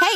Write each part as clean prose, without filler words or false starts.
Hey,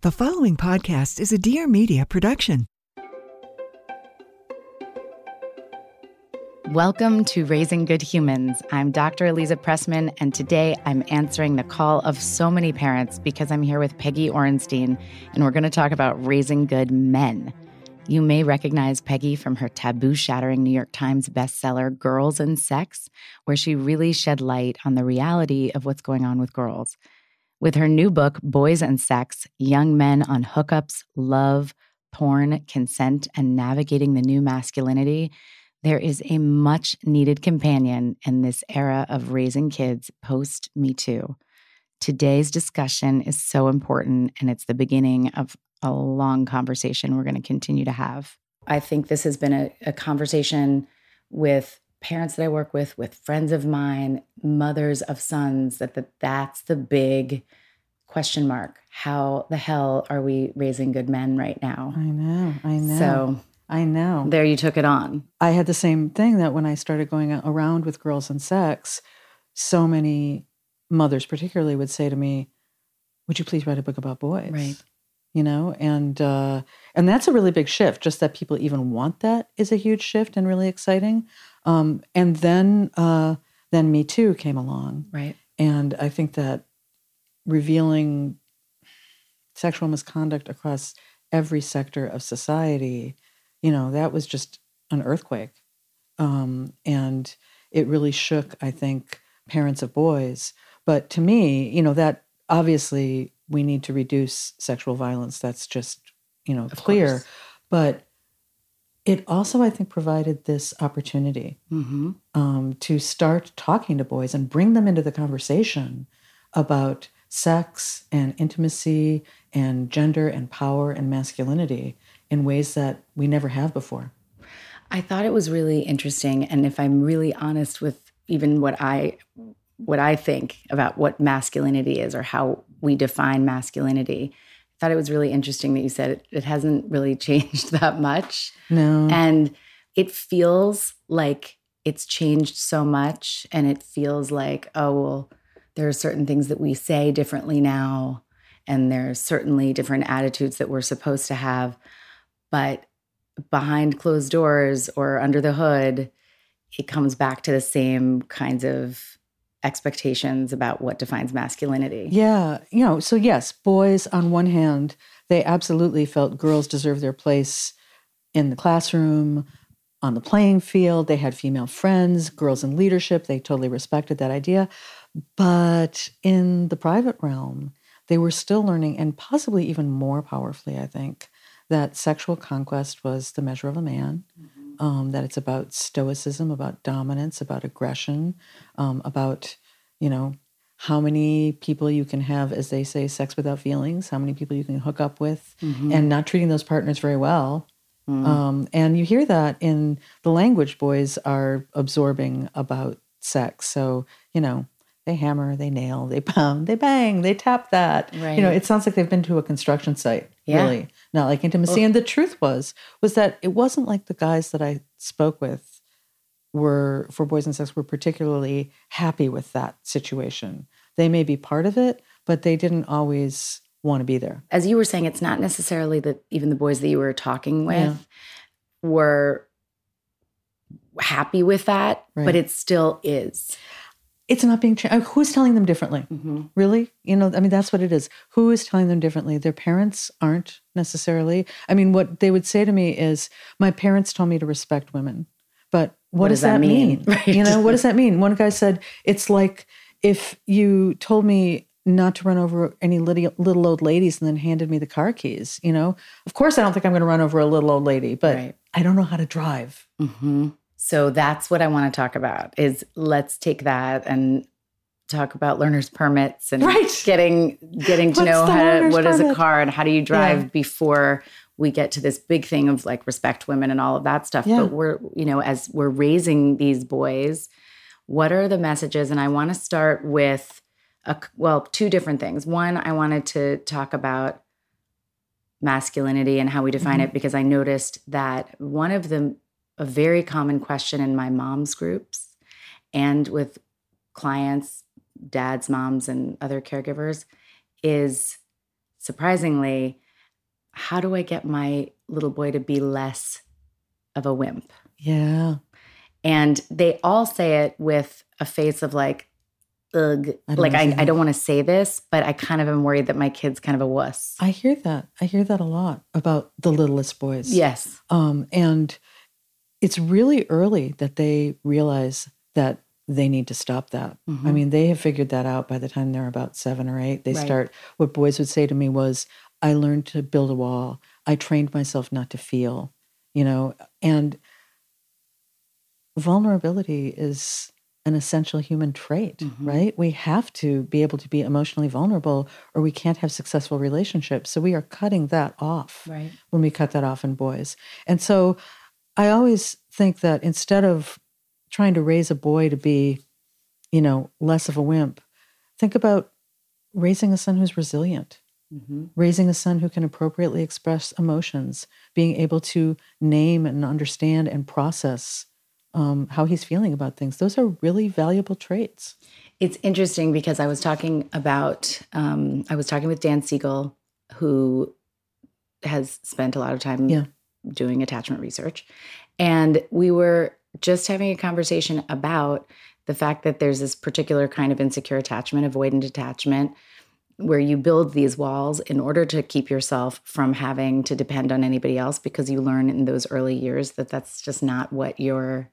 The following podcast is a Dear Media production. Welcome to Raising Good Humans. I'm Dr. Aliza Pressman, and today I'm answering the call of so many parents because I'm here with Peggy Orenstein, and we're going to talk about raising good men. You may recognize Peggy from her taboo-shattering New York Times bestseller, Girls and Sex, where she really shed light on the reality of what's going on with girls. With her new book, Boys and Sex, Young Men on Hookups, Love, Porn, Consent, and Navigating the New Masculinity, there is a much-needed companion in this era of raising kids post-Me Too. Today's discussion is so important, and it's the beginning of a long conversation we're going to continue to have. I think this has been a conversation with parents that I work with friends of mine, mothers of sons, that's the big question mark. How the hell are we raising good men right now? I know. So I know. There you took it on. I had the same thing that when I started going around with Girls and Sex, so many mothers particularly would say to me, would you please write a book about boys? Right. You know, and that's a really big shift. Just that people even want that is a huge shift and really exciting. And then Me Too came along. Right. And I think that revealing sexual misconduct across every sector of society, you know, that was just an earthquake. And it really shook, I think, parents of boys. But to me, you know, that obviously we need to reduce sexual violence. That's just, you know, clear. But it also, I think, provided this opportunity to start talking to boys and bring them into the conversation about sex and intimacy and gender and power and masculinity in ways that we never have before. I thought it was really interesting. And if I'm really honest with even what I think about what masculinity is or how we define masculinity, I thought it was really interesting that you said it hasn't really changed that much. No. And it feels like it's changed so much, and it feels like, oh, well, there are certain things that we say differently now, and there are certainly different attitudes that we're supposed to have. But behind closed doors or under the hood, it comes back to the same kinds of expectations about what defines masculinity. Yeah. You know, so yes, boys on one hand, they absolutely felt girls deserved their place in the classroom, on the playing field. They had female friends, girls in leadership. They totally respected that idea. But in the private realm, they were still learning, and possibly even more powerfully, I think, that sexual conquest was the measure of a man. That it's about stoicism, about dominance, about aggression, about, you know, how many people you can have, as they say, sex without feelings, how many people you can hook up with, and not treating those partners very well. And you hear that in the language boys are absorbing about sex. So, you know, they hammer, they nail, they pound, they bang, they tap that. Right. You know, it sounds like they've been to a construction site. Yeah. Really, not like intimacy. Well, and the truth was that it wasn't like the guys that I spoke with were, for Boys and Sex, were particularly happy with that situation. They may be part of it, but they didn't always want to be there. As you were saying, it's not necessarily that even the boys that you were talking with were happy with that, but it still is. It's not being changed. Who's telling them differently? Mm-hmm. Really? You know, I mean, that's what it is. Who is telling them differently? Their parents aren't necessarily. I mean, what they would say to me is, my parents told me to respect women. But what does that mean? Right. You know, what does that mean? One guy said, it's like if you told me not to run over any little old ladies and then handed me the car keys, you know? Of course, I don't think I'm going to run over a little old lady, but right. I don't know how to drive. Mm-hmm. So that's what I want to talk about is let's take that and talk about learner's permits and right. getting to know what is a car and how do you drive yeah. before we get to this big thing of like respect women and all of that stuff. Yeah. But we're, you know, as we're raising these boys, what are the messages? And I want to start with, two different things. One, I wanted to talk about masculinity and how we define mm-hmm. it, because I noticed that one of a very common question in my mom's groups and with clients, dads, moms, and other caregivers is, surprisingly, how do I get my little boy to be less of a wimp? Yeah. And they all say it with a face of like, ugh, like I don't want to say this, but I kind of am worried that my kid's kind of a wuss. I hear that. I hear that a lot about the littlest boys. Yes. And it's really early that they realize that they need to stop that. Mm-hmm. I mean, they have figured that out by the time they're about 7 or 8. They right. start, what boys would say to me was, I learned to build a wall. I trained myself not to feel, you know, and vulnerability is an essential human trait, mm-hmm. right? We have to be able to be emotionally vulnerable or we can't have successful relationships. So we are cutting that off right. when we cut that off in boys. And so I always think that instead of trying to raise a boy to be, you know, less of a wimp, think about raising a son who's resilient, mm-hmm. raising a son who can appropriately express emotions, being able to name and understand and process how he's feeling about things. Those are really valuable traits. It's interesting because I was talking about, with Dan Siegel, who has spent a lot of time yeah. doing attachment research. And we were just having a conversation about the fact that there's this particular kind of insecure attachment, avoidant attachment, where you build these walls in order to keep yourself from having to depend on anybody else, because you learn in those early years that that's just not what your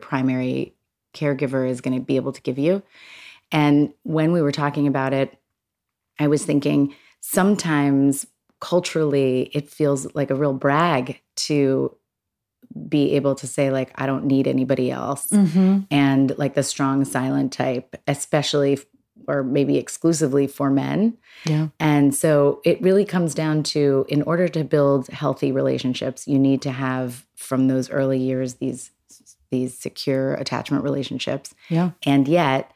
primary caregiver is going to be able to give you. And when we were talking about it, I was thinking sometimes culturally, it feels like a real brag to be able to say, like, I don't need anybody else. Mm-hmm. And like the strong, silent type, especially or maybe exclusively for men. Yeah. And so it really comes down to, in order to build healthy relationships, you need to have from those early years, these secure attachment relationships. Yeah. And yet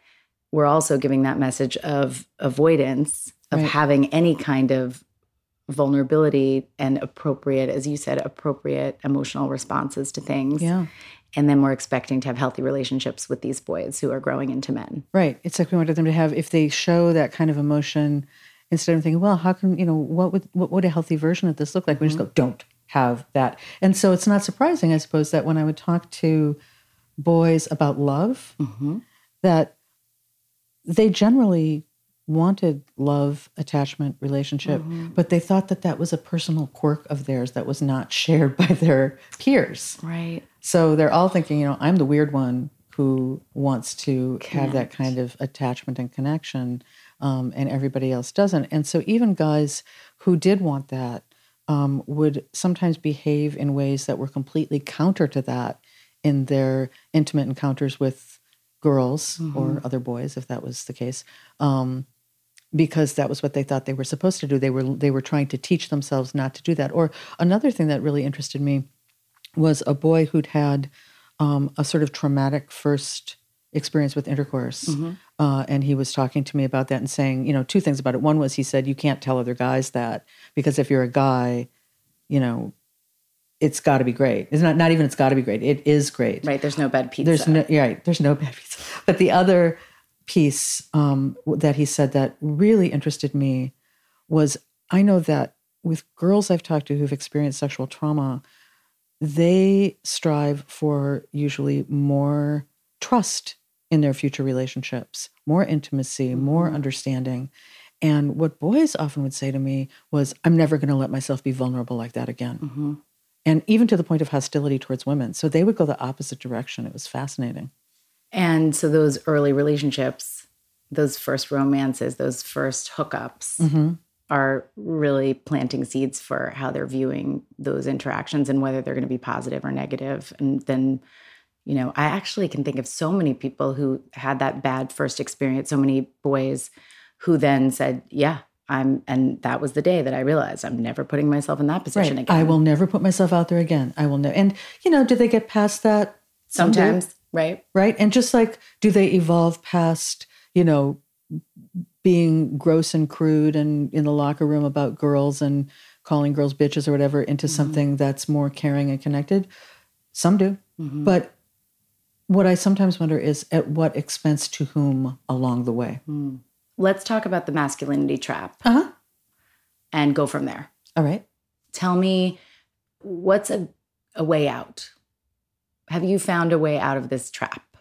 we're also giving that message of avoidance, of right. having any kind of vulnerability and appropriate, as you said, appropriate emotional responses to things. Yeah. And then we're expecting to have healthy relationships with these boys who are growing into men. Right. It's like we wanted them to have, if they show that kind of emotion, instead of thinking, well, how can, you know, what would a healthy version of this look like? We mm-hmm. just go, don't have that. And so it's not surprising, I suppose, that when I would talk to boys about love, mm-hmm. that they generally wanted love, attachment, relationship, mm-hmm. but they thought that was a personal quirk of theirs that was not shared by their peers. Right. So they're all thinking, you know, I'm the weird one who wants to have that kind of attachment and connection, and everybody else doesn't. And so even guys who did want that would sometimes behave in ways that were completely counter to that in their intimate encounters with girls mm-hmm. or other boys, if that was the case, because that was what they thought they were supposed to do. They were trying to teach themselves not to do that. Or another thing that really interested me was a boy who'd had a sort of traumatic first experience with intercourse. Mm-hmm. And he was talking to me about that and saying, you know, two things about it. One was he said, you can't tell other guys that, because if you're a guy, you know, it's got to be great. It's not even it's got to be great. It is great. Right, there's no bad pizza. There's no bad pizza. But the other piece that he said that really interested me was, I know that with girls I've talked to who've experienced sexual trauma, they strive for usually more trust in their future relationships, more intimacy, more understanding. And what boys often would say to me was, I'm never going to let myself be vulnerable like that again. Mm-hmm. And even to the point of hostility towards women. So they would go the opposite direction. It was fascinating. And so those early relationships, those first romances, those first hookups mm-hmm. are really planting seeds for how they're viewing those interactions and whether they're going to be positive or negative. And then, you know, I actually can think of so many people who had that bad first experience, so many boys who then said, and that was the day that I realized I'm never putting myself in that position again. I will never put myself out there again. I will never. And, you know, do they get past that? Sometimes. Right. Right. And just like, do they evolve past, you know, being gross and crude and in the locker room about girls and calling girls bitches or whatever into mm-hmm. something that's more caring and connected? Some do. Mm-hmm. But what I sometimes wonder is at what expense to whom along the way? Mm. Let's talk about the masculinity trap and go from there. All right. Tell me, what's a way out? Have you found a way out of this trap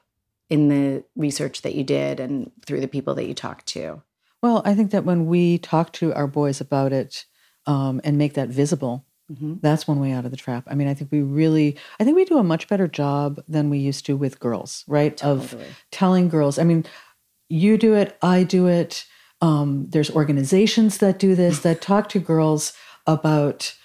in the research that you did and through the people that you talked to? Well, I think that when we talk to our boys about it and make that visible, mm-hmm. that's one way out of the trap. I mean, I think we do a much better job than we used to with girls, right? Totally. Of telling girls. I mean, you do it, I do it. There's organizations that do this, that talk to girls about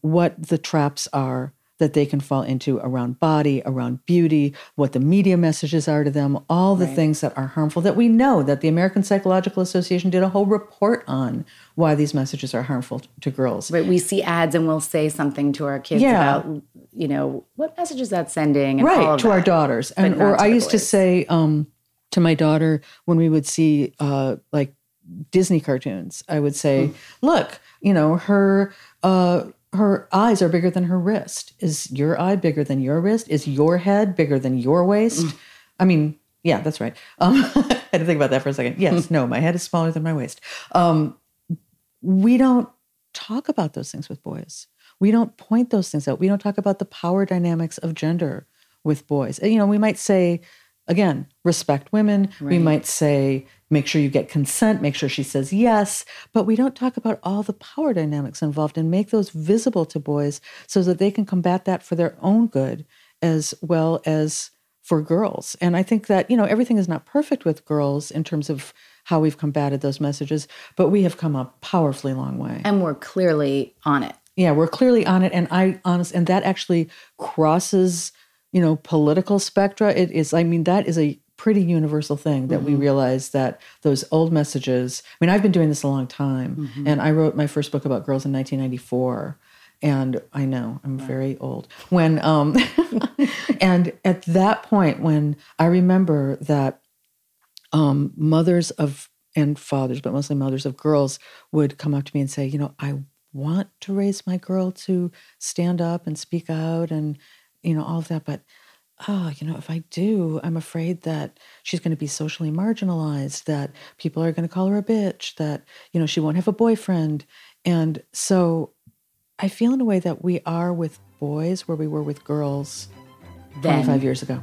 what the traps are that they can fall into around body, around beauty, what the media messages are to them, all the things that are harmful that we know that the American Psychological Association did a whole report on why these messages are harmful to girls. Right. We see ads and we'll say something to our kids about, you know, what message is that sending? And all of to that, our daughters. And or I used to say... to my daughter, when we would see like Disney cartoons, I would say, look, you know, her eyes are bigger than her wrist. Is your eye bigger than your wrist? Is your head bigger than your waist? I mean, yeah, that's right. I had to think about that for a second. Yes, no, my head is smaller than my waist. We don't talk about those things with boys. We don't point those things out. We don't talk about the power dynamics of gender with boys. You know, we might say, again, respect women. Right. We might say, make sure you get consent, make sure she says yes, but we don't talk about all the power dynamics involved and make those visible to boys so that they can combat that for their own good as well as for girls. And I think that, you know, everything is not perfect with girls in terms of how we've combated those messages, but we have come a powerfully long way. And we're clearly on it. Yeah, we're clearly on it. And and that actually crosses, you know, political spectra. It is, I mean, that is a pretty universal thing that we realize that those old messages, I mean, I've been doing this a long time and I wrote my first book about girls in 1994. And I know I'm very old when, and at that point when I remember that mothers of, and fathers, but mostly mothers of girls would come up to me and say, you know, I want to raise my girl to stand up and speak out and, you know, all of that, but, you know, if I do, I'm afraid that she's going to be socially marginalized, that people are going to call her a bitch, that, you know, she won't have a boyfriend. And so I feel in a way that we are with boys where we were with girls then, 25 years ago.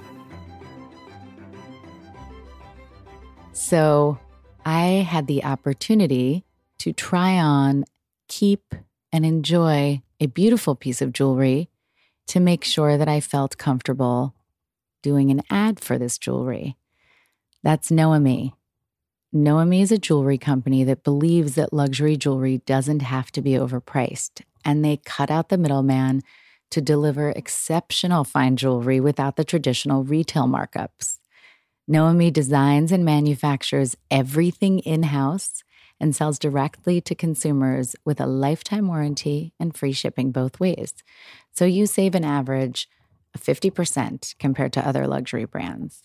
So I had the opportunity to try on, keep, and enjoy a beautiful piece of jewelry to make sure that I felt comfortable doing an ad for this jewelry. That's Noémie. Noémie is a jewelry company that believes that luxury jewelry doesn't have to be overpriced, and they cut out the middleman to deliver exceptional fine jewelry without the traditional retail markups. Noémie designs and manufactures everything in-house and sells directly to consumers with a lifetime warranty and free shipping both ways. So you save an average of 50% compared to other luxury brands.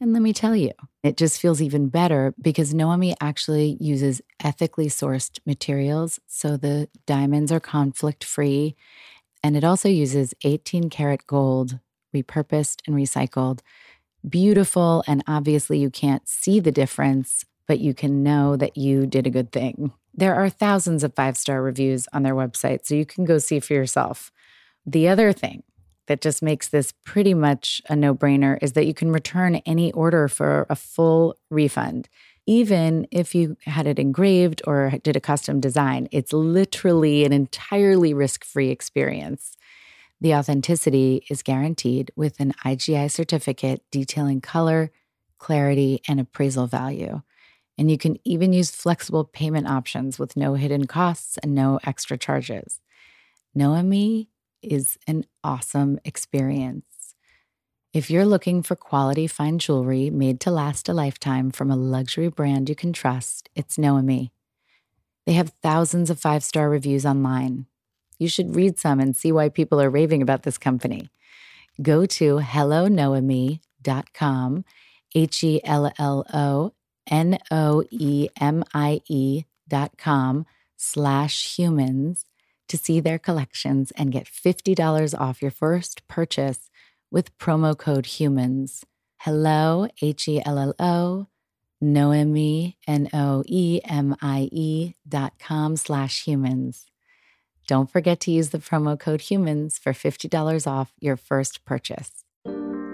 And let me tell you, it just feels even better because Noémie actually uses ethically sourced materials, so the diamonds are conflict-free, and it also uses 18-karat gold, repurposed and recycled. Beautiful, and obviously you can't see the difference, but you can know that you did a good thing. There are thousands of five-star reviews on their website, so you can go see for yourself. The other thing that just makes this pretty much a no-brainer is that you can return any order for a full refund. Even if you had it engraved or did a custom design, it's literally an entirely risk-free experience. The authenticity is guaranteed with an IGI certificate detailing color, clarity, and appraisal value. And you can even use flexible payment options with no hidden costs and no extra charges. Noémie is an awesome experience. If you're looking for quality fine jewelry made to last a lifetime from a luxury brand you can trust, it's Noémie. They have thousands of five-star reviews online. You should read some and see why people are raving about this company. Go to hellonoemie.com, hellonoemie.com/humans to see their collections and get $50 off your first purchase with promo code HUMANS. Hello, HELLO, Noémie, NOEMIE.com/humans. Don't forget to use the promo code HUMANS for $50 off your first purchase.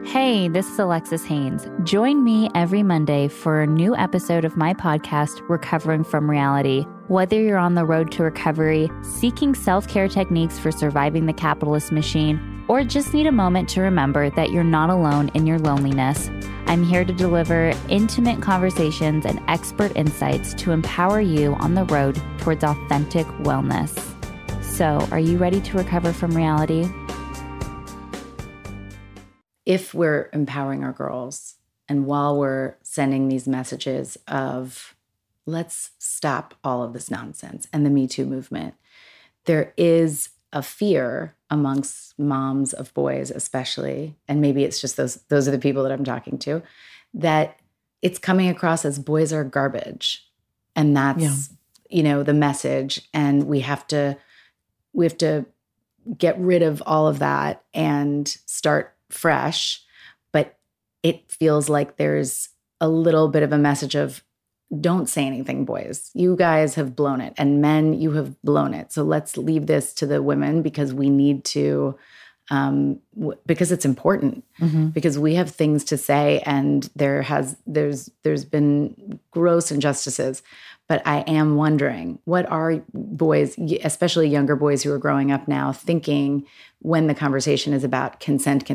Hey, this is Alexis Haynes. Join me every Monday for a new episode of my podcast, Recovering From Reality. Whether you're on the road to recovery, seeking self-care techniques for surviving the capitalist machine, or just need a moment to remember that you're not alone in your loneliness, I'm here to deliver intimate conversations and expert insights to empower you on the road towards authentic wellness. So, are you ready to recover from reality? If we're empowering our girls, and while we're sending these messages of, let's stop all of this nonsense and the Me Too movement, there is a fear amongst moms of boys especially, and maybe it's just those are the people that I'm talking to, that it's coming across as boys are garbage. And that's, you know, the message. And we have to get rid of all of that and start fresh. But it feels like there's a little bit of a message of, don't say anything, boys. You guys have blown it. And men, you have blown it. So let's leave this to the women because we need to, because it's important. Mm-hmm. Because we have things to say and there's been gross injustices. But I am wondering, what are boys, especially younger boys who are growing up now, thinking when the conversation is about consent?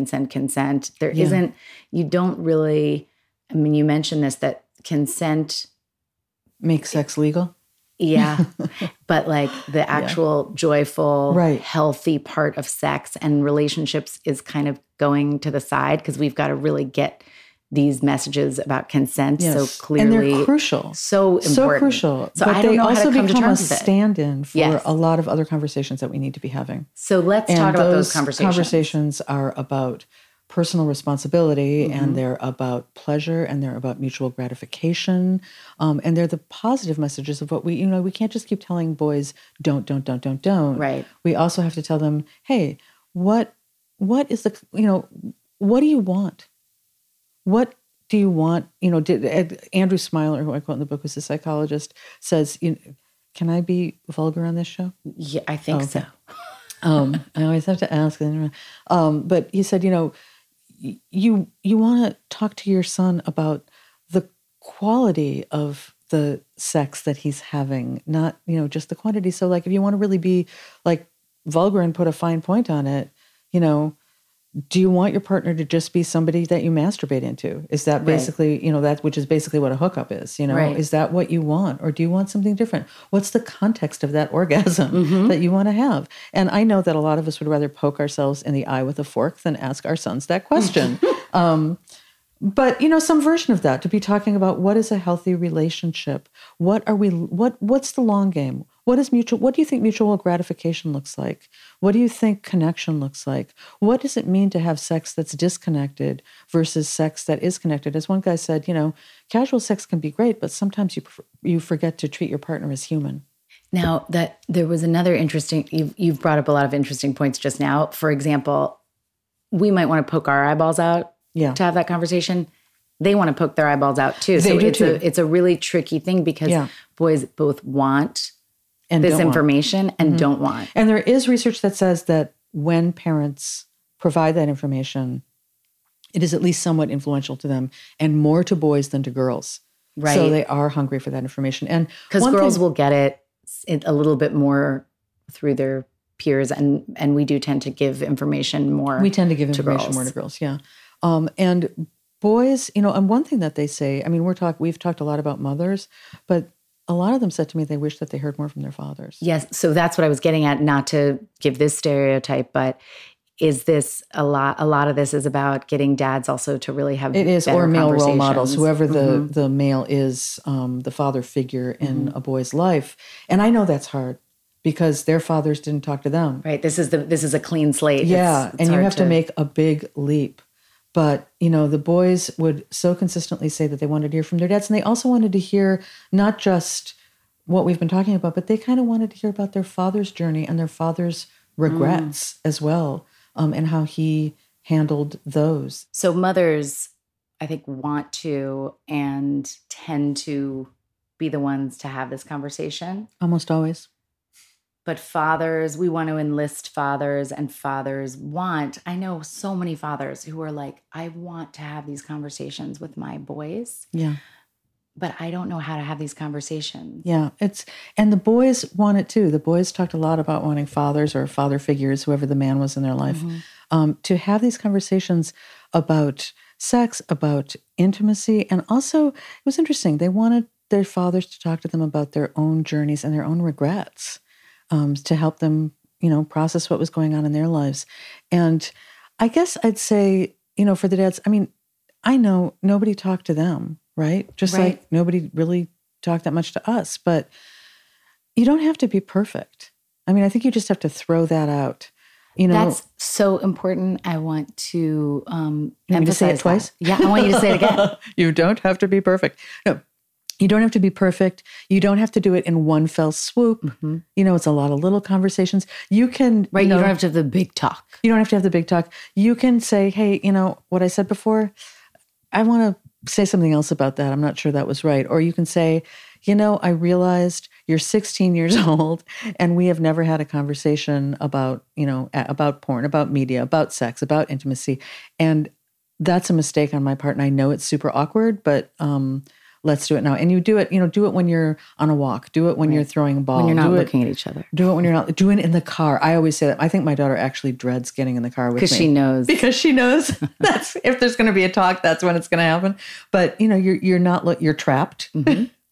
There isn't, you don't really, I mean, you mentioned this, that consent makes sex legal. Yeah. But like the actual joyful, healthy part of sex and relationships is kind of going to the side because we've got to really get these messages about consent so clearly. And they're crucial. So important. So crucial. So but I don't they know also how to come become to terms a stand-in for a lot of other conversations that we need to be having. So let's talk about those conversations. Conversations are about personal responsibility, and they're about pleasure, and they're about mutual gratification, and they're the positive messages of what we, you know, we can't just keep telling boys don't. Right. We also have to tell them, hey, what is the, you know, what do you want? What do you want? You know, Andrew Smiler, who I quote in the book, who's a psychologist, says, you know, can I be vulgar on this show? Yeah, I think so. I always have to ask. But he said, you know, you want to talk to your son about the quality of the sex that he's having, not, you know, just the quantity. So like, if you want to really be like vulgar and put a fine point on it, you know, do you want your partner to just be somebody that you masturbate into? Is that basically, you know, that which is basically what a hookup is, you know, is that what you want? Or do you want something different? What's the context of that orgasm that you want to have? And I know that a lot of us would rather poke ourselves in the eye with a fork than ask our sons that question. But, you know, some version of that, to be talking about what is a healthy relationship? What are we, what's the long game? What is mutual? What do you think mutual gratification looks like? What do you think connection looks like? What does it mean to have sex that's disconnected versus sex that is connected? As one guy said, you know, casual sex can be great, but sometimes you forget to treat your partner as human. Now, that there was another interesting, you've brought up a lot of interesting points just now. For example, we might want to poke our eyeballs out to have that conversation. They want to poke their eyeballs out too. They so do it's too. It's a really tricky thing because boys both want and this information and don't want. And there is research that says that when parents provide that information, it is at least somewhat influential to them, and more to boys than to girls. Right. So they are hungry for that information. And because girls will get it a little bit more through their peers, and we do tend to give information more. We tend to give information more to girls, yeah. And boys, you know, and one thing that they say, I mean, we've talked a lot about mothers, but a lot of them said to me they wish that they heard more from their fathers. Yes, so that's what I was getting at, not to give this stereotype, but is this a lot of this is about getting dads also to really have better conversations. It is, or male role models, whoever the male is, the father figure in a boy's life. And I know that's hard because their fathers didn't talk to them. Right, this is a clean slate. Yeah, it's and you have to make a big leap. But, you know, the boys would so consistently say that they wanted to hear from their dads. And they also wanted to hear not just what we've been talking about, but they kind of wanted to hear about their father's journey and their father's regrets as well, and how he handled those. So mothers, I think, want to and tend to be the ones to have this conversation. Almost always. But fathers, we want to enlist fathers, and fathers want, I know so many fathers who are like, I want to have these conversations with my boys. Yeah. But I don't know how to have these conversations. Yeah. And the boys want it too. The boys talked a lot about wanting fathers or father figures, whoever the man was in their life, to have these conversations about sex, about intimacy. And also, it was interesting, they wanted their fathers to talk to them about their own journeys and their own regrets. To help them, you know, process what was going on in their lives. And I guess I'd say, you know, for the dads, I mean, I know nobody talked to them, right? Just right. Like nobody really talked that much to us. But you don't have to be perfect. I mean, I think you just have to throw that out. You know, that's so important. I want to emphasize to say it twice. Yeah, I want you to say it again. You don't have to be perfect. No. You don't have to be perfect. You don't have to do it in one fell swoop. Mm-hmm. You know, it's a lot of little conversations. You can... Right, you don't have to have the big talk. You don't have to have the big talk. You can say, hey, you know, what I said before, I want to say something else about that. I'm not sure that was right. Or you can say, you know, I realized you're 16 years old and we have never had a conversation about, you know, about porn, about media, about sex, about intimacy. And that's a mistake on my part. And I know it's super awkward, but... let's do it now. And you do it, you know, do it when you're on a walk. Do it when you're throwing a ball. When you're not looking at each other. Do it when you're not, do it in the car. I always say that. I think my daughter actually dreads getting in the car with me. Because she knows that's, if there's going to be a talk, that's when it's going to happen. But, you know, you're trapped,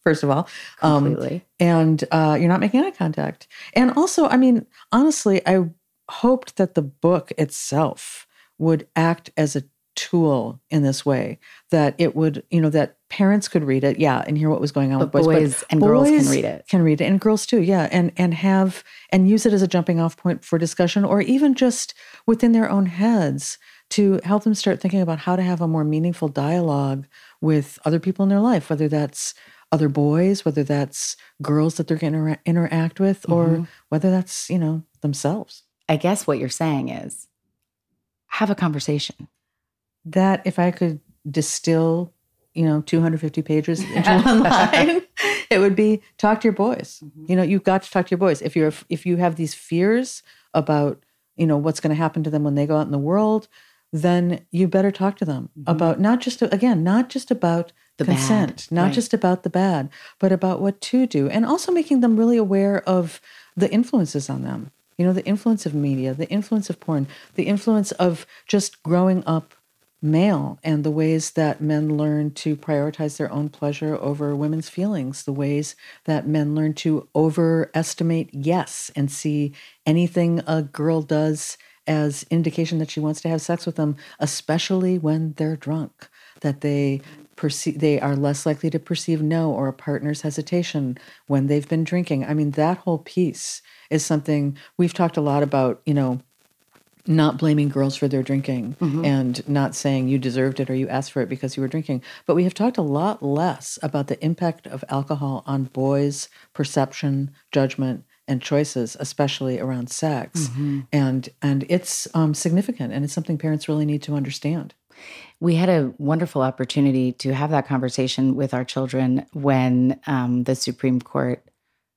first of all. Completely. And you're not making eye contact. And also, I mean, honestly, I hoped that the book itself would act as a tool in this way, that it would, you know, that parents could read it, yeah, and hear what was going on with boys. But and girls can read it. Can read it. And girls too, yeah. And use it as a jumping off point for discussion, or even just within their own heads to help them start thinking about how to have a more meaningful dialogue with other people in their life, whether that's other boys, whether that's girls that they're going to interact with, or whether that's, you know, themselves. I guess what you're saying is have a conversation. That if I could distill, you know, 250 pages into one line, it would be talk to your boys. Mm-hmm. You know, you've got to talk to your boys. If you have these fears about, you know, what's going to happen to them when they go out in the world, then you better talk to them about not just about the consent, bad. Not just about the bad, but about what to do, and also making them really aware of the influences on them. You know, the influence of media, the influence of porn, the influence of just growing up male, and the ways that men learn to prioritize their own pleasure over women's feelings, the ways that men learn to overestimate yes and see anything a girl does as indication that she wants to have sex with them, especially when they're drunk, that they are less likely to perceive no or a partner's hesitation when they've been drinking. I mean, that whole piece is something we've talked a lot about, you know, not blaming girls for their drinking and not saying you deserved it or you asked for it because you were drinking. But we have talked a lot less about the impact of alcohol on boys' perception, judgment, and choices, especially around sex. And it's significant, and it's something parents really need to understand. We had a wonderful opportunity to have that conversation with our children when the Supreme Court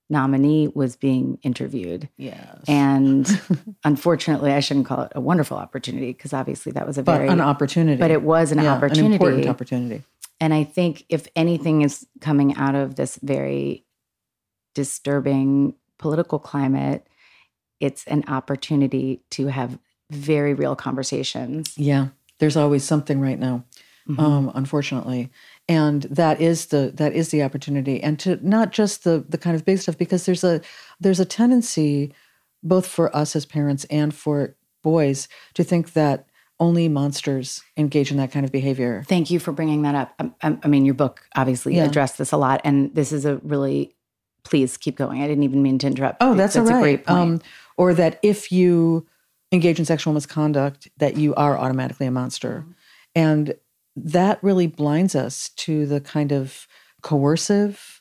nominee was being interviewed. Yes. And unfortunately, I shouldn't call it a wonderful opportunity, because obviously that was an opportunity. But it was an opportunity. An important opportunity. And I think if anything is coming out of this very disturbing political climate, it's an opportunity to have very real conversations. Yeah. There's always something right now, mm-hmm. Unfortunately. And that is the opportunity. And to not just the kind of big stuff, because there's a tendency both for us as parents and for boys to think that only monsters engage in that kind of behavior. Thank you for bringing that up. I mean, your book obviously addressed this a lot. And this is please keep going. I didn't even mean to interrupt. Oh, that's all right. A great point. Or that if you engage in sexual misconduct, that you are automatically a monster. Mm-hmm. And that really blinds us to the kind of coercive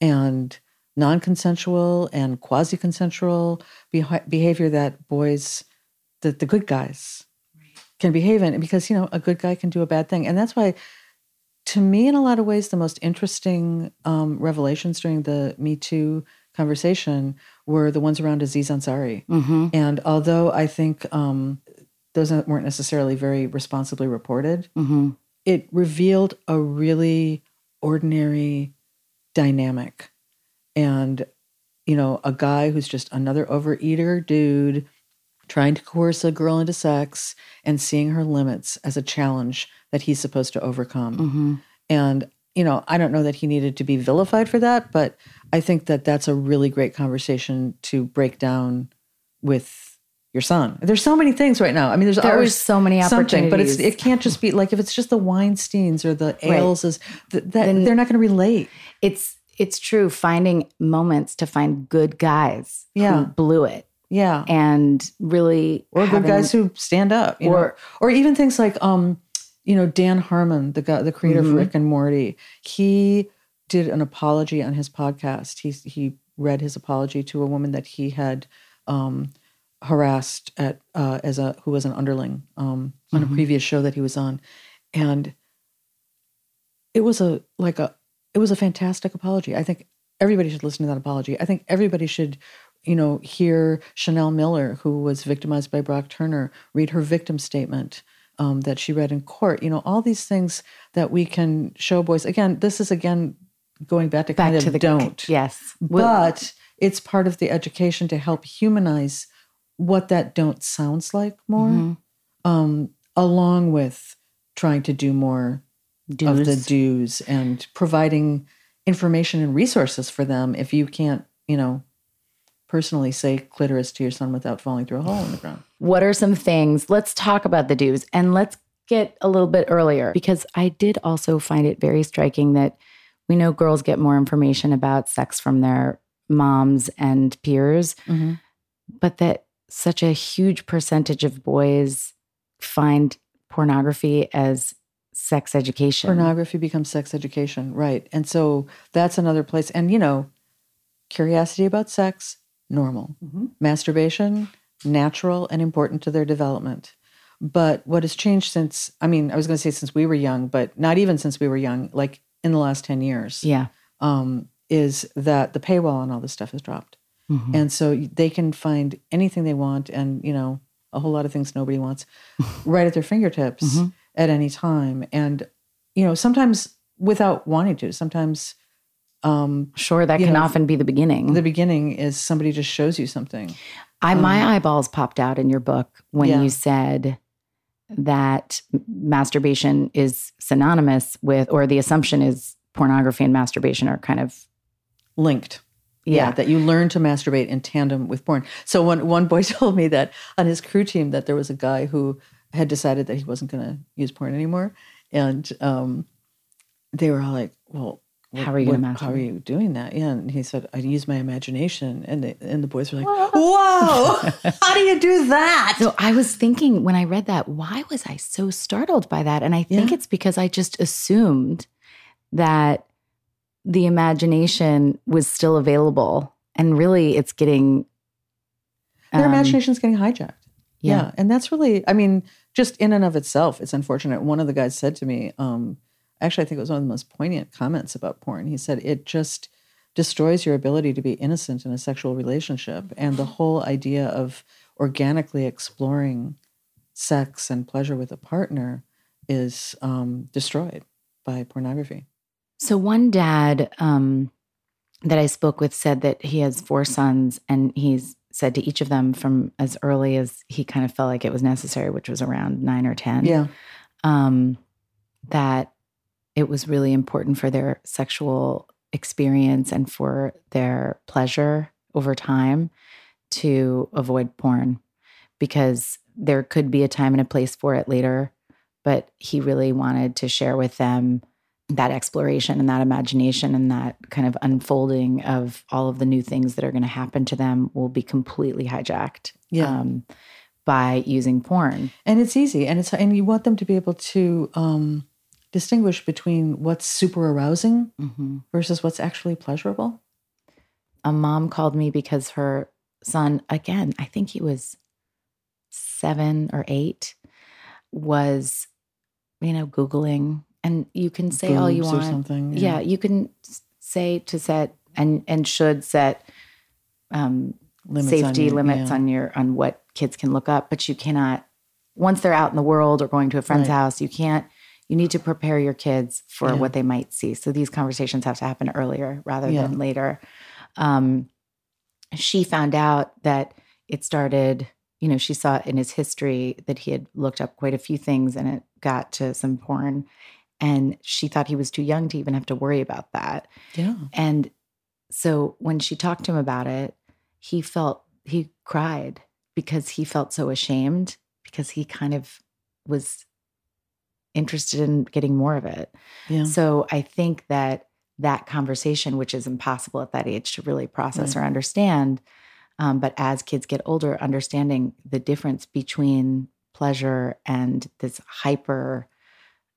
and non-consensual and quasi-consensual behavior that boys, the good guys, right, can behave in. Because, a good guy can do a bad thing. And that's why, to me, in a lot of ways, the most interesting revelations during the Me Too conversation were the ones around Aziz Ansari. Mm-hmm. And although I think those weren't necessarily very responsibly reported, mm-hmm. it revealed a really ordinary dynamic. And, a guy who's just another overeater dude trying to coerce a girl into sex and seeing her limits as a challenge that he's supposed to overcome. Mm-hmm. And, I don't know that he needed to be vilified for that, but I think that that's a really great conversation to break down with your son. There's so many things right now. I mean, there always so many opportunities, but it can't just be like, if it's just the Weinsteins or the Aileses, then they're not going to relate. It's true. Finding moments to find good guys who blew it. Yeah. And really, or good guys who stand up, or even things like, Dan Harmon, the creator mm-hmm. of Rick and Morty, he did an apology on his podcast. He read his apology to a woman that he had, harassed at who was an underling on mm-hmm. a previous show that he was on, and it was a fantastic apology. I think everybody should listen to that apology. I think everybody should hear Chanel Miller, who was victimized by Brock Turner, read her victim statement that she read in court. All these things that we can show boys. Again, this is going back to yes, but it's part of the education to help humanize what that don't sounds like more, mm-hmm. Along with trying to do more of the do's and providing information and resources for them. If you can't, personally say clitoris to your son without falling through a hole in the ground. What are some things? Let's talk about the do's, and let's get a little bit earlier, because I did also find it very striking that we know girls get more information about sex from their moms and peers, mm-hmm. but that such a huge percentage of boys find pornography as sex education. Pornography becomes sex education, right. And so that's another place. And, curiosity about sex, normal. Mm-hmm. Masturbation, natural and important to their development. But what has changed since we were young, but not even since we were young, like in the last 10 years, is that the paywall on all this stuff has dropped. Mm-hmm. And so they can find anything they want and, a whole lot of things nobody wants right at their fingertips mm-hmm. at any time. And, sometimes without wanting to, sometimes... that can often be the beginning. The beginning is somebody just shows you something. My eyeballs popped out in your book when you said that masturbation is synonymous with, or the assumption is pornography and masturbation are kind of... linked. Yeah, that you learn to masturbate in tandem with porn. So one boy told me that on his crew team that there was a guy who had decided that he wasn't going to use porn anymore. And they were all like, well, how are you doing that? Yeah. And he said, I use my imagination. And the boys were like, whoa, how do you do that? So I was thinking when I read that, why was I so startled by that? And I think it's because I just assumed that the imagination was still available, and really it's getting... their imagination's getting hijacked. Yeah. And that's really, just in and of itself, it's unfortunate. One of the guys said to me, actually I think it was one of the most poignant comments about porn. He said, destroys your ability to be innocent in a sexual relationship. And the whole idea of organically exploring sex and pleasure with a partner is destroyed by pornography. So one dad that I spoke with said that he has 4 sons, and he's said to each of them from as early as he kind of felt like it was necessary, which was around 9 or 10, that it was really important for their sexual experience and for their pleasure over time to avoid porn, because there could be a time and a place for it later, but he really wanted to share with them that exploration and that imagination and that kind of unfolding of all of the new things that are going to happen to them will be completely hijacked by using porn. And it's easy. And you want them to be able to distinguish between what's super arousing versus what's actually pleasurable. A mom called me because her son, again, I think he was 7 or 8, was, you know, Googling. And you can say all you want. Or something, yeah, you can say to set and should set limits on what kids can look up, but you cannot, once they're out in the world or going to a friend's house, you can't, you need to prepare your kids for what they might see. So these conversations have to happen earlier rather than later. She found out that it started, you know, she saw in his history that he had looked up quite a few things and it got to some porn. And she thought he was too young to even have to worry about that. Yeah. And so when she talked to him about it, he cried because he felt so ashamed, because he kind of was interested in getting more of it. Yeah. So I think that conversation, which is impossible at that age to really process or understand, but as kids get older, understanding the difference between pleasure and this hyper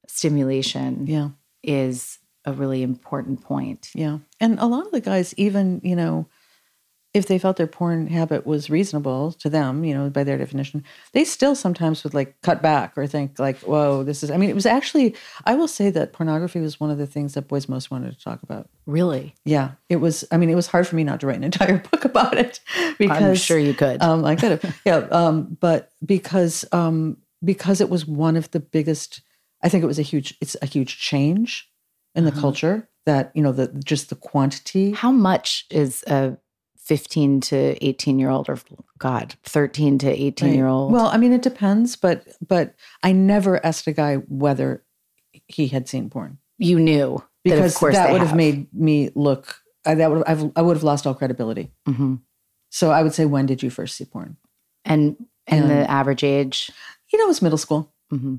stimulation is a really important point. Yeah. And a lot of the guys, even, you know, if they felt their porn habit was reasonable to them, you know, by their definition, they still sometimes would like cut back or think like, whoa, this is, I mean, it was actually, I will say that pornography was one of the things that boys most wanted to talk about. Really? Yeah. It was, I mean, it was hard for me not to write an entire book about it because I'm sure you could. I could have. But because it was one of the biggest, I think it's a huge change in the culture that, you know, just the quantity. How much is a 15 to 18 year old, or 13 to 18 year old? Well, I mean, it depends, but I never asked a guy whether he had seen porn. You knew, because that would have made me look. I would have lost all credibility. Mm-hmm. So I would say, when did you first see porn? And the average age, you know, it was middle school. Mm-hmm.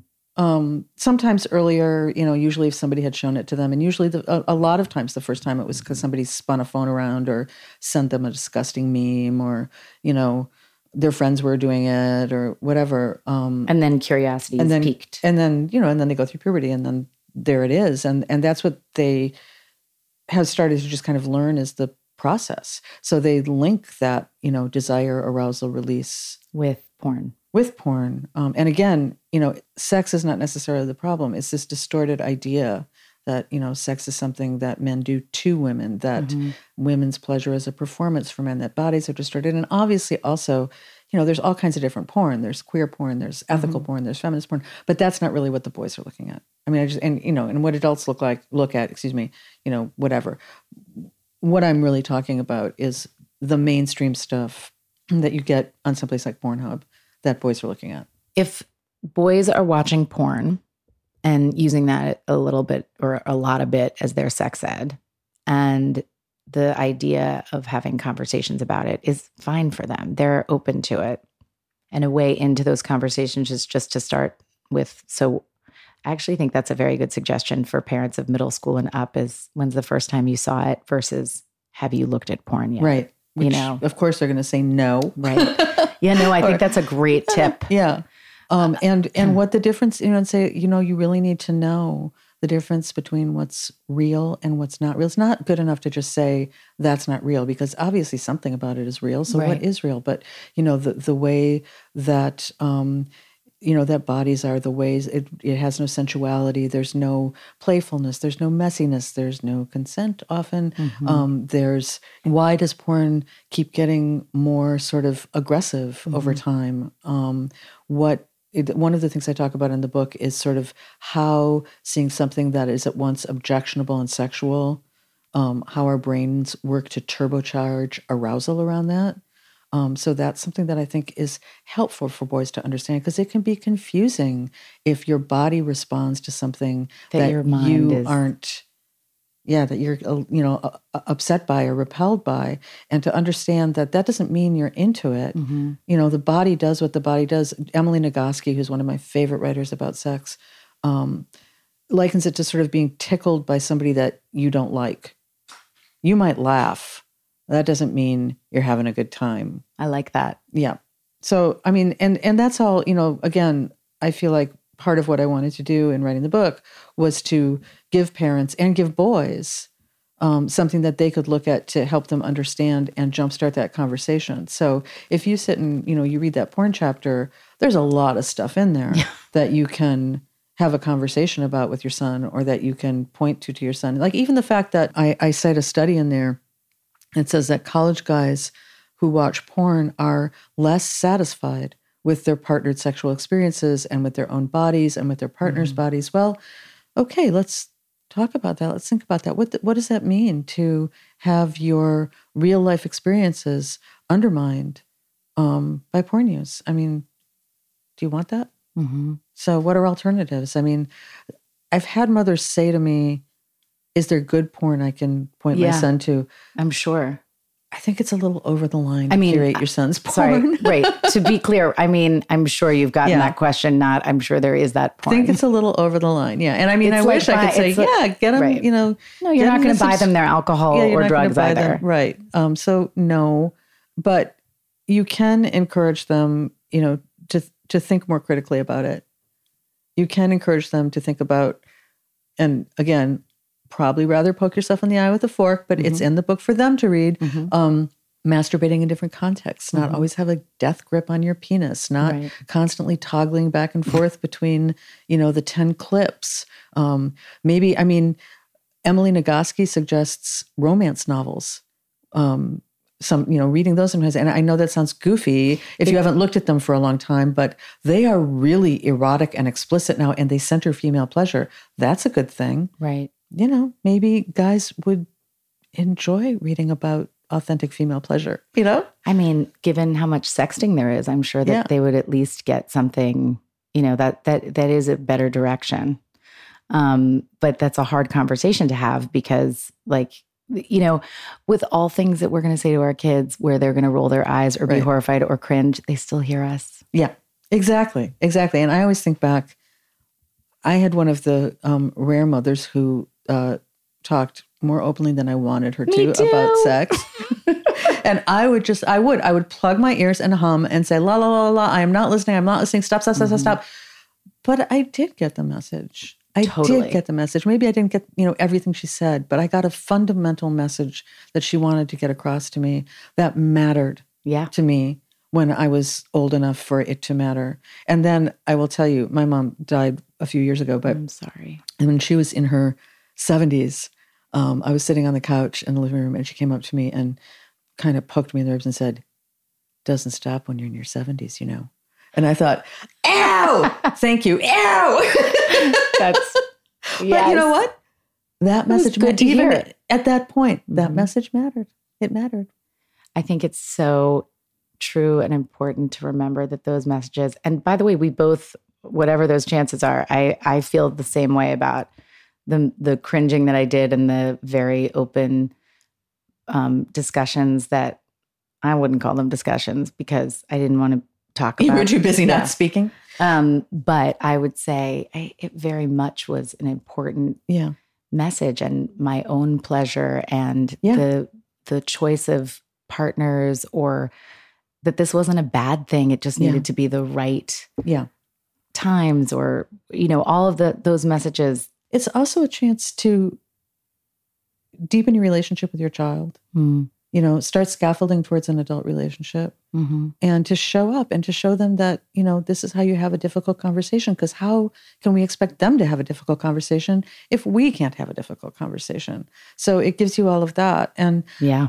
Sometimes earlier, you know, usually if somebody had shown it to them, and usually a lot of times the first time it was because somebody spun a phone around or sent them a disgusting meme, or, you know, their friends were doing it or whatever. And then curiosity peaked. And then, you know, and then they go through puberty and then there it is. And that's what they have started to just kind of learn is the process. So they link that, you know, desire, arousal, release with porn. And again, you know, sex is not necessarily the problem. It's this distorted idea that, you know, sex is something that men do to women, that women's pleasure is a performance for men, that bodies are distorted. And obviously also, you know, there's all kinds of different porn. There's queer porn, there's ethical porn, there's feminist porn, but that's not really what the boys are looking at. I mean, and what adults look at, you know, whatever. What I'm really talking about is the mainstream stuff that you get on someplace like Pornhub that boys are looking at. If boys are watching porn and using that a little bit or a lot of bit as their sex ed, and the idea of having conversations about it is fine for them, they're open to it. And a way into those conversations is just to start with, so I actually think that's a very good suggestion for parents of middle school and up, is when's the first time you saw it versus have you looked at porn yet? Right. Which, you know, of course they're going to say no. Right. Yeah, no, I think that's a great tip. Yeah. And what the difference, you know, and say, you know, you really need to know the difference between what's real and what's not real. It's not good enough to just say that's not real, because obviously something about it is real. So what is real? But, you know, the way that you know, that bodies are the ways, it has no sensuality, there's no playfulness, there's no messiness, there's no consent often. Mm-hmm. There's, why does porn keep getting more sort of aggressive mm-hmm. over time? One of the things I talk about in the book is sort of how seeing something that is at once objectionable and sexual, how our brains work to turbocharge arousal around that. So that's something that I think is helpful for boys to understand, because it can be confusing if your body responds to something that your mind upset by or repelled by, and to understand that that doesn't mean you're into it. Mm-hmm. You know, the body does what the body does. Emily Nagoski, who's one of my favorite writers about sex, likens it to sort of being tickled by somebody that you don't like. You might laugh. That doesn't mean you're having a good time. I like that. Yeah. So, I mean, and that's all, you know, again, I feel like part of what I wanted to do in writing the book was to give parents and give boys something that they could look at to help them understand and jumpstart that conversation. So if you sit and, you know, you read that porn chapter, there's a lot of stuff in there that you can have a conversation about with your son, or that you can point to your son. Like even the fact that I cite a study in there. It says that college guys who watch porn are less satisfied with their partnered sexual experiences and with their own bodies and with their partner's mm-hmm. bodies. Well, okay, let's talk about that. Let's think about that. What does that mean to have your real life experiences undermined by porn use? I mean, do you want that? Mm-hmm. So what are alternatives? I mean, I've had mothers say to me, is there good porn I can point my son to? I'm sure. I think it's a little over the line to curate your son's porn. Sorry, right. To be clear, I mean, I'm sure you've gotten that question. I'm sure there is that porn. I think it's a little over the line. Yeah. And I mean, I wish I could say, get them, right. You know. No, you're not going to buy them their alcohol or drugs either. Right. So no, but you can encourage them, you know, to think more critically about it. You can encourage them to think about, and again, probably rather poke yourself in the eye with a fork, but mm-hmm. it's in the book for them to read. Mm-hmm. Masturbating in different contexts, not mm-hmm. always have a death grip on your penis, not constantly toggling back and forth between, you know, the 10 clips. Emily Nagoski suggests romance novels. Reading those sometimes, and I know that sounds goofy if you haven't looked at them for a long time, but they are really erotic and explicit now, and they center female pleasure. That's a good thing. Right. You know, maybe guys would enjoy reading about authentic female pleasure, you know? I mean, given how much sexting there is, I'm sure that they would at least get something, you know, that is a better direction. But that's a hard conversation to have because, like, you know, with all things that we're going to say to our kids where they're going to roll their eyes or be horrified or cringe, they still hear us. Yeah, exactly. And I always think back, I had one of the rare mothers who talked more openly than I wanted her to about sex. And I would plug my ears and hum and say, la, la, la, la, I am not listening. I'm not listening. Stop, stop, stop, mm-hmm. stop. But I did get the message. Maybe I didn't get, you know, everything she said, but I got a fundamental message that she wanted to get across to me that mattered to me when I was old enough for it to matter. And then I will tell you, my mom died a few years ago, but I'm sorry. And when she was in her 70s, I was sitting on the couch in the living room, and she came up to me and kind of poked me in the ribs and said, "Doesn't stop when you're in your 70s, you know." And I thought, "Ow, thank you, ow." But you know what? That message mattered. Even at that point, mm-hmm. that message mattered. It mattered. I think it's so true and important to remember that those messages. And by the way, we both, whatever those chances are, I feel the same way about the cringing that I did and the very open discussions that I wouldn't call them discussions because I didn't want to talk about. You were too busy not speaking. But I would say it very much was an important message, and my own pleasure and the choice of partners, or that this wasn't a bad thing. It just needed to be the right times, or, you know, all of those messages. It's also a chance to deepen your relationship with your child. Mm. you know, start scaffolding towards an adult relationship, mm-hmm. and to show up and to show them that, you know, this is how you have a difficult conversation, because how can we expect them to have a difficult conversation if we can't have a difficult conversation? So it gives you all of that. And yeah,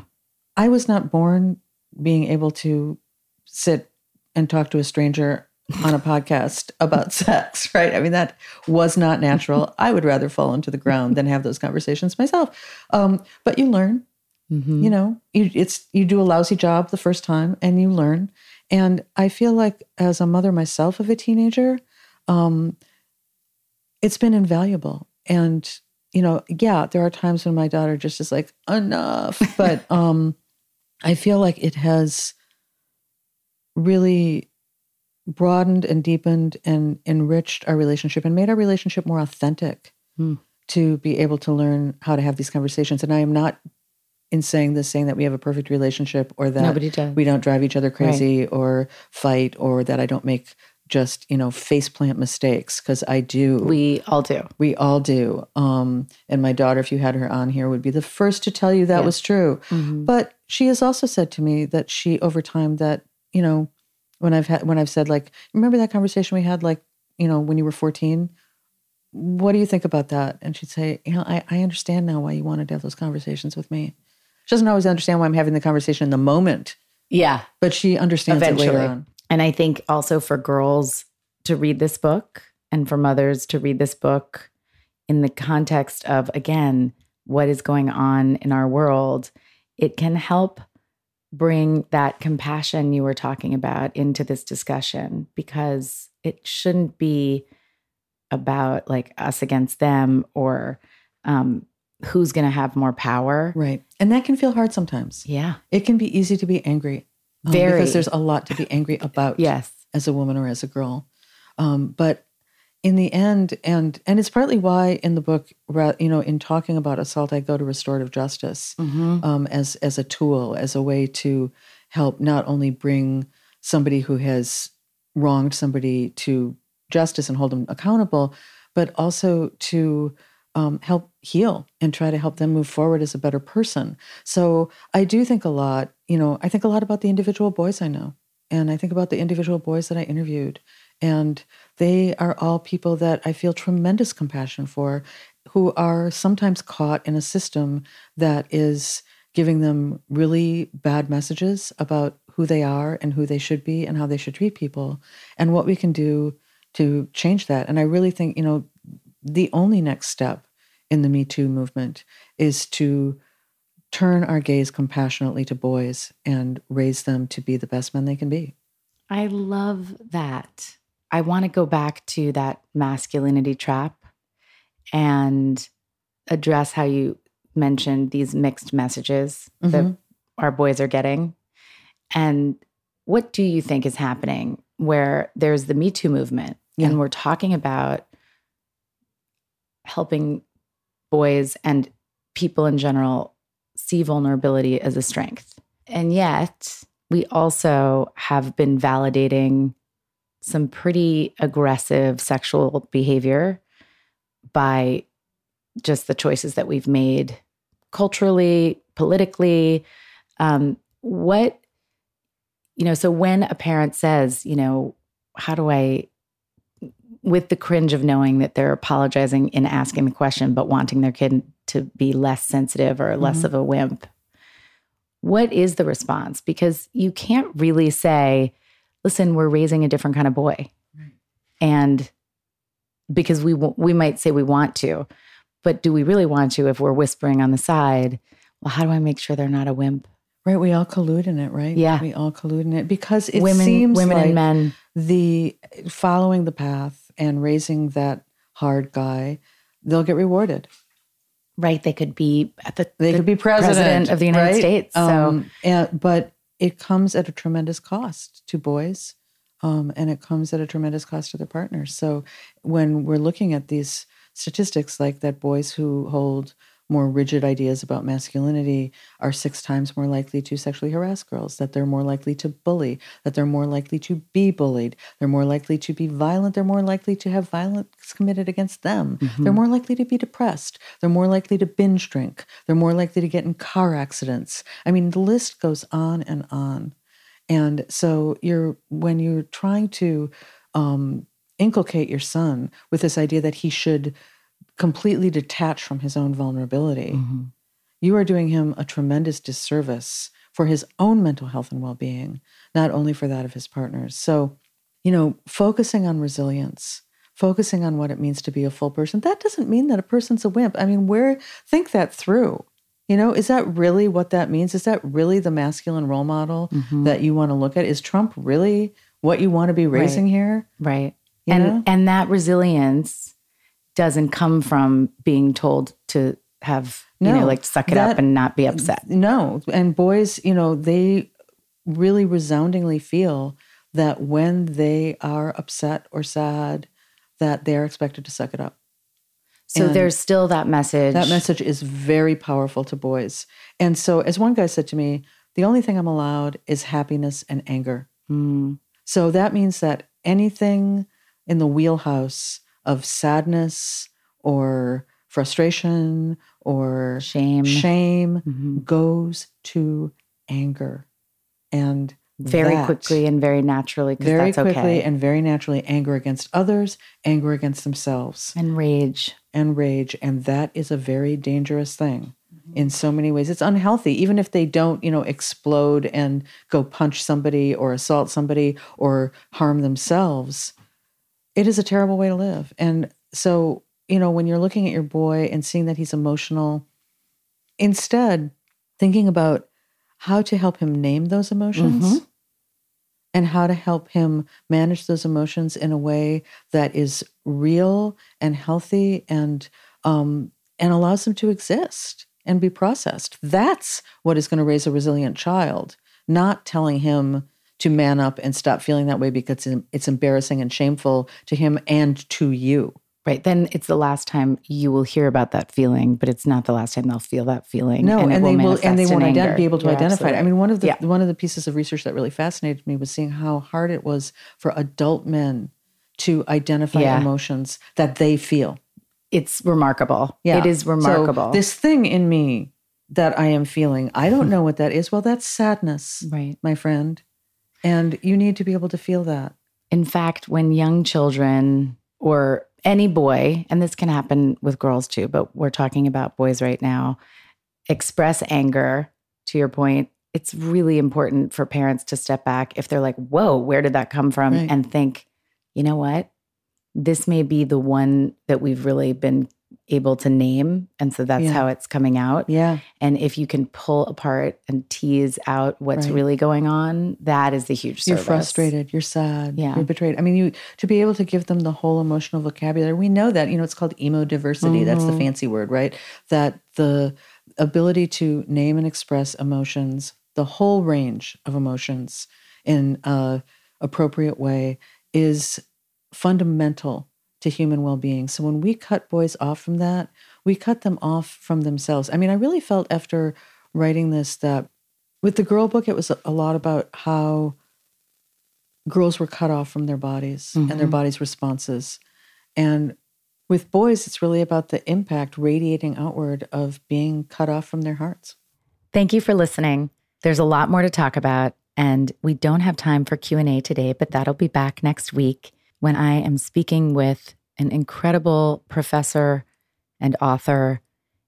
I was not born being able to sit and talk to a stranger on a podcast about sex, right? I mean, that was not natural. I would rather fall into the ground than have those conversations myself. But you learn, mm-hmm. you know, you do a lousy job the first time and you learn. And I feel like as a mother myself of a teenager, it's been invaluable. And, you know, yeah, there are times when my daughter just is like, enough. But I feel like it has really broadened and deepened and enriched our relationship and made our relationship more authentic to be able to learn how to have these conversations. And I am not in saying this, saying that we have a perfect relationship or that we don't drive each other crazy, right. or fight, or that I don't make just, you know, faceplant mistakes, because I do. We all do. And my daughter, if you had her on here, would be the first to tell you that was true. Mm-hmm. But she has also said to me that she, over time, that, you know, when I've said like, remember that conversation we had, like, you know, when you were 14, what do you think about that? And she'd say, you know, I understand now why you wanted to have those conversations with me. She doesn't always understand why I'm having the conversation in the moment. Yeah. But she understands eventually. It later on. And I think also for girls to read this book and for mothers to read this book in the context of, again, what is going on in our world, it can help bring that compassion you were talking about into this discussion, because it shouldn't be about like us against them or who's going to have more power. Right. And that can feel hard sometimes. Yeah. It can be easy to be angry because there's a lot to be angry about as a woman or as a girl. But in the end, and it's partly why in the book, you know, in talking about assault, I go to restorative justice mm-hmm. As a tool, as a way to help not only bring somebody who has wronged somebody to justice and hold them accountable, but also to help heal and try to help them move forward as a better person. So I do think a lot, you know, I think a lot about the individual boys I know, and I think about the individual boys that I interviewed. And they are all people that I feel tremendous compassion for, who are sometimes caught in a system that is giving them really bad messages about who they are and who they should be and how they should treat people and what we can do to change that. And I really think, you know, the only next step in the Me Too movement is to turn our gaze compassionately to boys and raise them to be the best men they can be. I love that. I want to go back to that masculinity trap and address how you mentioned these mixed messages mm-hmm. that our boys are getting. And what do you think is happening where there's the Me Too movement and we're talking about helping boys and people in general see vulnerability as a strength? And yet we also have been validating some pretty aggressive sexual behavior by just the choices that we've made culturally, politically. What, you know, so when a parent says, you know, how do I, with the cringe of knowing that they're apologizing and asking the question, but wanting their kid to be less sensitive or less mm-hmm. of a wimp, what is the response? Because you can't really say, listen, we're raising a different kind of boy. Right. And because we might say we want to, but do we really want to if we're whispering on the side, well, how do I make sure they're not a wimp? Right. We all collude in it, right? Yeah. We all collude in it because it seems women like and men. The following the path and raising that hard guy, they'll get rewarded. Right. They could be president of the United States. But it comes at a tremendous cost to boys, and it comes at a tremendous cost to their partners. So when we're looking at these statistics, like that boys who hold more rigid ideas about masculinity are 6 times more likely to sexually harass girls, that they're more likely to bully, that they're more likely to be bullied, they're more likely to be violent, they're more likely to have violence committed against them, mm-hmm. they're more likely to be depressed, they're more likely to binge drink, they're more likely to get in car accidents. I mean, the list goes on and on. And so when you're trying to inculcate your son with this idea that he should completely detach from his own vulnerability, mm-hmm. you are doing him a tremendous disservice for his own mental health and well-being, not only for that of his partners. So, focusing on resilience, focusing on what it means to be a full person, that doesn't mean that a person's a wimp. I mean, think that through. Is that really what that means? Is that really the masculine role model mm-hmm. that you want to look at? Is Trump really what you want to be raising right. here? Right. And that resilience doesn't come from being told to have, suck it up and not be upset. No. And boys, they really resoundingly feel that when they are upset or sad, that they're expected to suck it up. So there's still that message. That message is very powerful to boys. And so as one guy said to me, the only thing I'm allowed is happiness and anger. Mm. So that means that anything in the wheelhouse of sadness or frustration or shame mm-hmm. goes to anger. And very quickly and very naturally, because that's okay. Very quickly and very naturally, anger against others, anger against themselves. And rage. And that is a very dangerous thing mm-hmm. in so many ways. It's unhealthy, even if they don't, explode and go punch somebody or assault somebody or harm themselves. It is a terrible way to live. And so, when you're looking at your boy and seeing that he's emotional, instead thinking about how to help him name those emotions mm-hmm. and how to help him manage those emotions in a way that is real and healthy and allows them to exist and be processed. That's what is going to raise a resilient child, not telling him to man up and stop feeling that way because it's embarrassing and shameful to him and to you. Right. Then it's the last time you will hear about that feeling, but it's not the last time they'll feel that feeling. No, and they won't be able to identify it. I mean, one of the pieces of research that really fascinated me was seeing how hard it was for adult men to identify emotions that they feel. It's remarkable. Yeah. It is remarkable. So this thing in me that I am feeling, I don't know what that is. Well, that's sadness, right, my friend. And you need to be able to feel that. In fact, when young children or any boy, and this can happen with girls too, but we're talking about boys right now, express anger, to your point, it's really important for parents to step back if they're like, whoa, where did that come from? Right. And think, you know what? This may be the one that we've really been able to name. And so that's how it's coming out. Yeah. And if you can pull apart and tease out what's really going on, that is the huge service. You're frustrated, you're sad, you're betrayed. I mean, to be able to give them the whole emotional vocabulary, we know that, it's called emodiversity. Mm-hmm. That's the fancy word, right? That the ability to name and express emotions, the whole range of emotions in an appropriate way is fundamental to human well-being. So when we cut boys off from that, we cut them off from themselves. I mean, I really felt after writing this that with the girl book, it was a lot about how girls were cut off from their bodies mm-hmm. and their body's responses. And with boys, it's really about the impact radiating outward of being cut off from their hearts. Thank you for listening. There's a lot more to talk about, and we don't have time for Q&A today, but that'll be back next week, when I am speaking with an incredible professor and author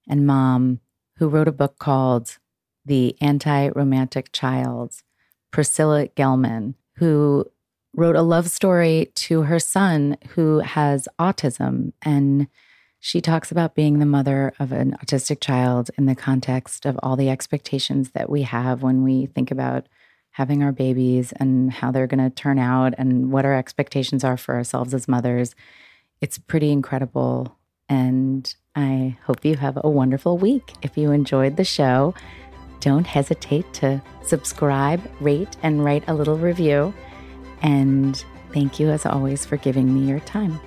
and mom who wrote a book called The Anti-Romantic Child, Priscilla Gelman, who wrote a love story to her son who has autism. And she talks about being the mother of an autistic child in the context of all the expectations that we have when we think about having our babies and how they're going to turn out and what our expectations are for ourselves as mothers. It's pretty incredible. And I hope you have a wonderful week. If you enjoyed the show, don't hesitate to subscribe, rate, and write a little review. And thank you, as always, for giving me your time.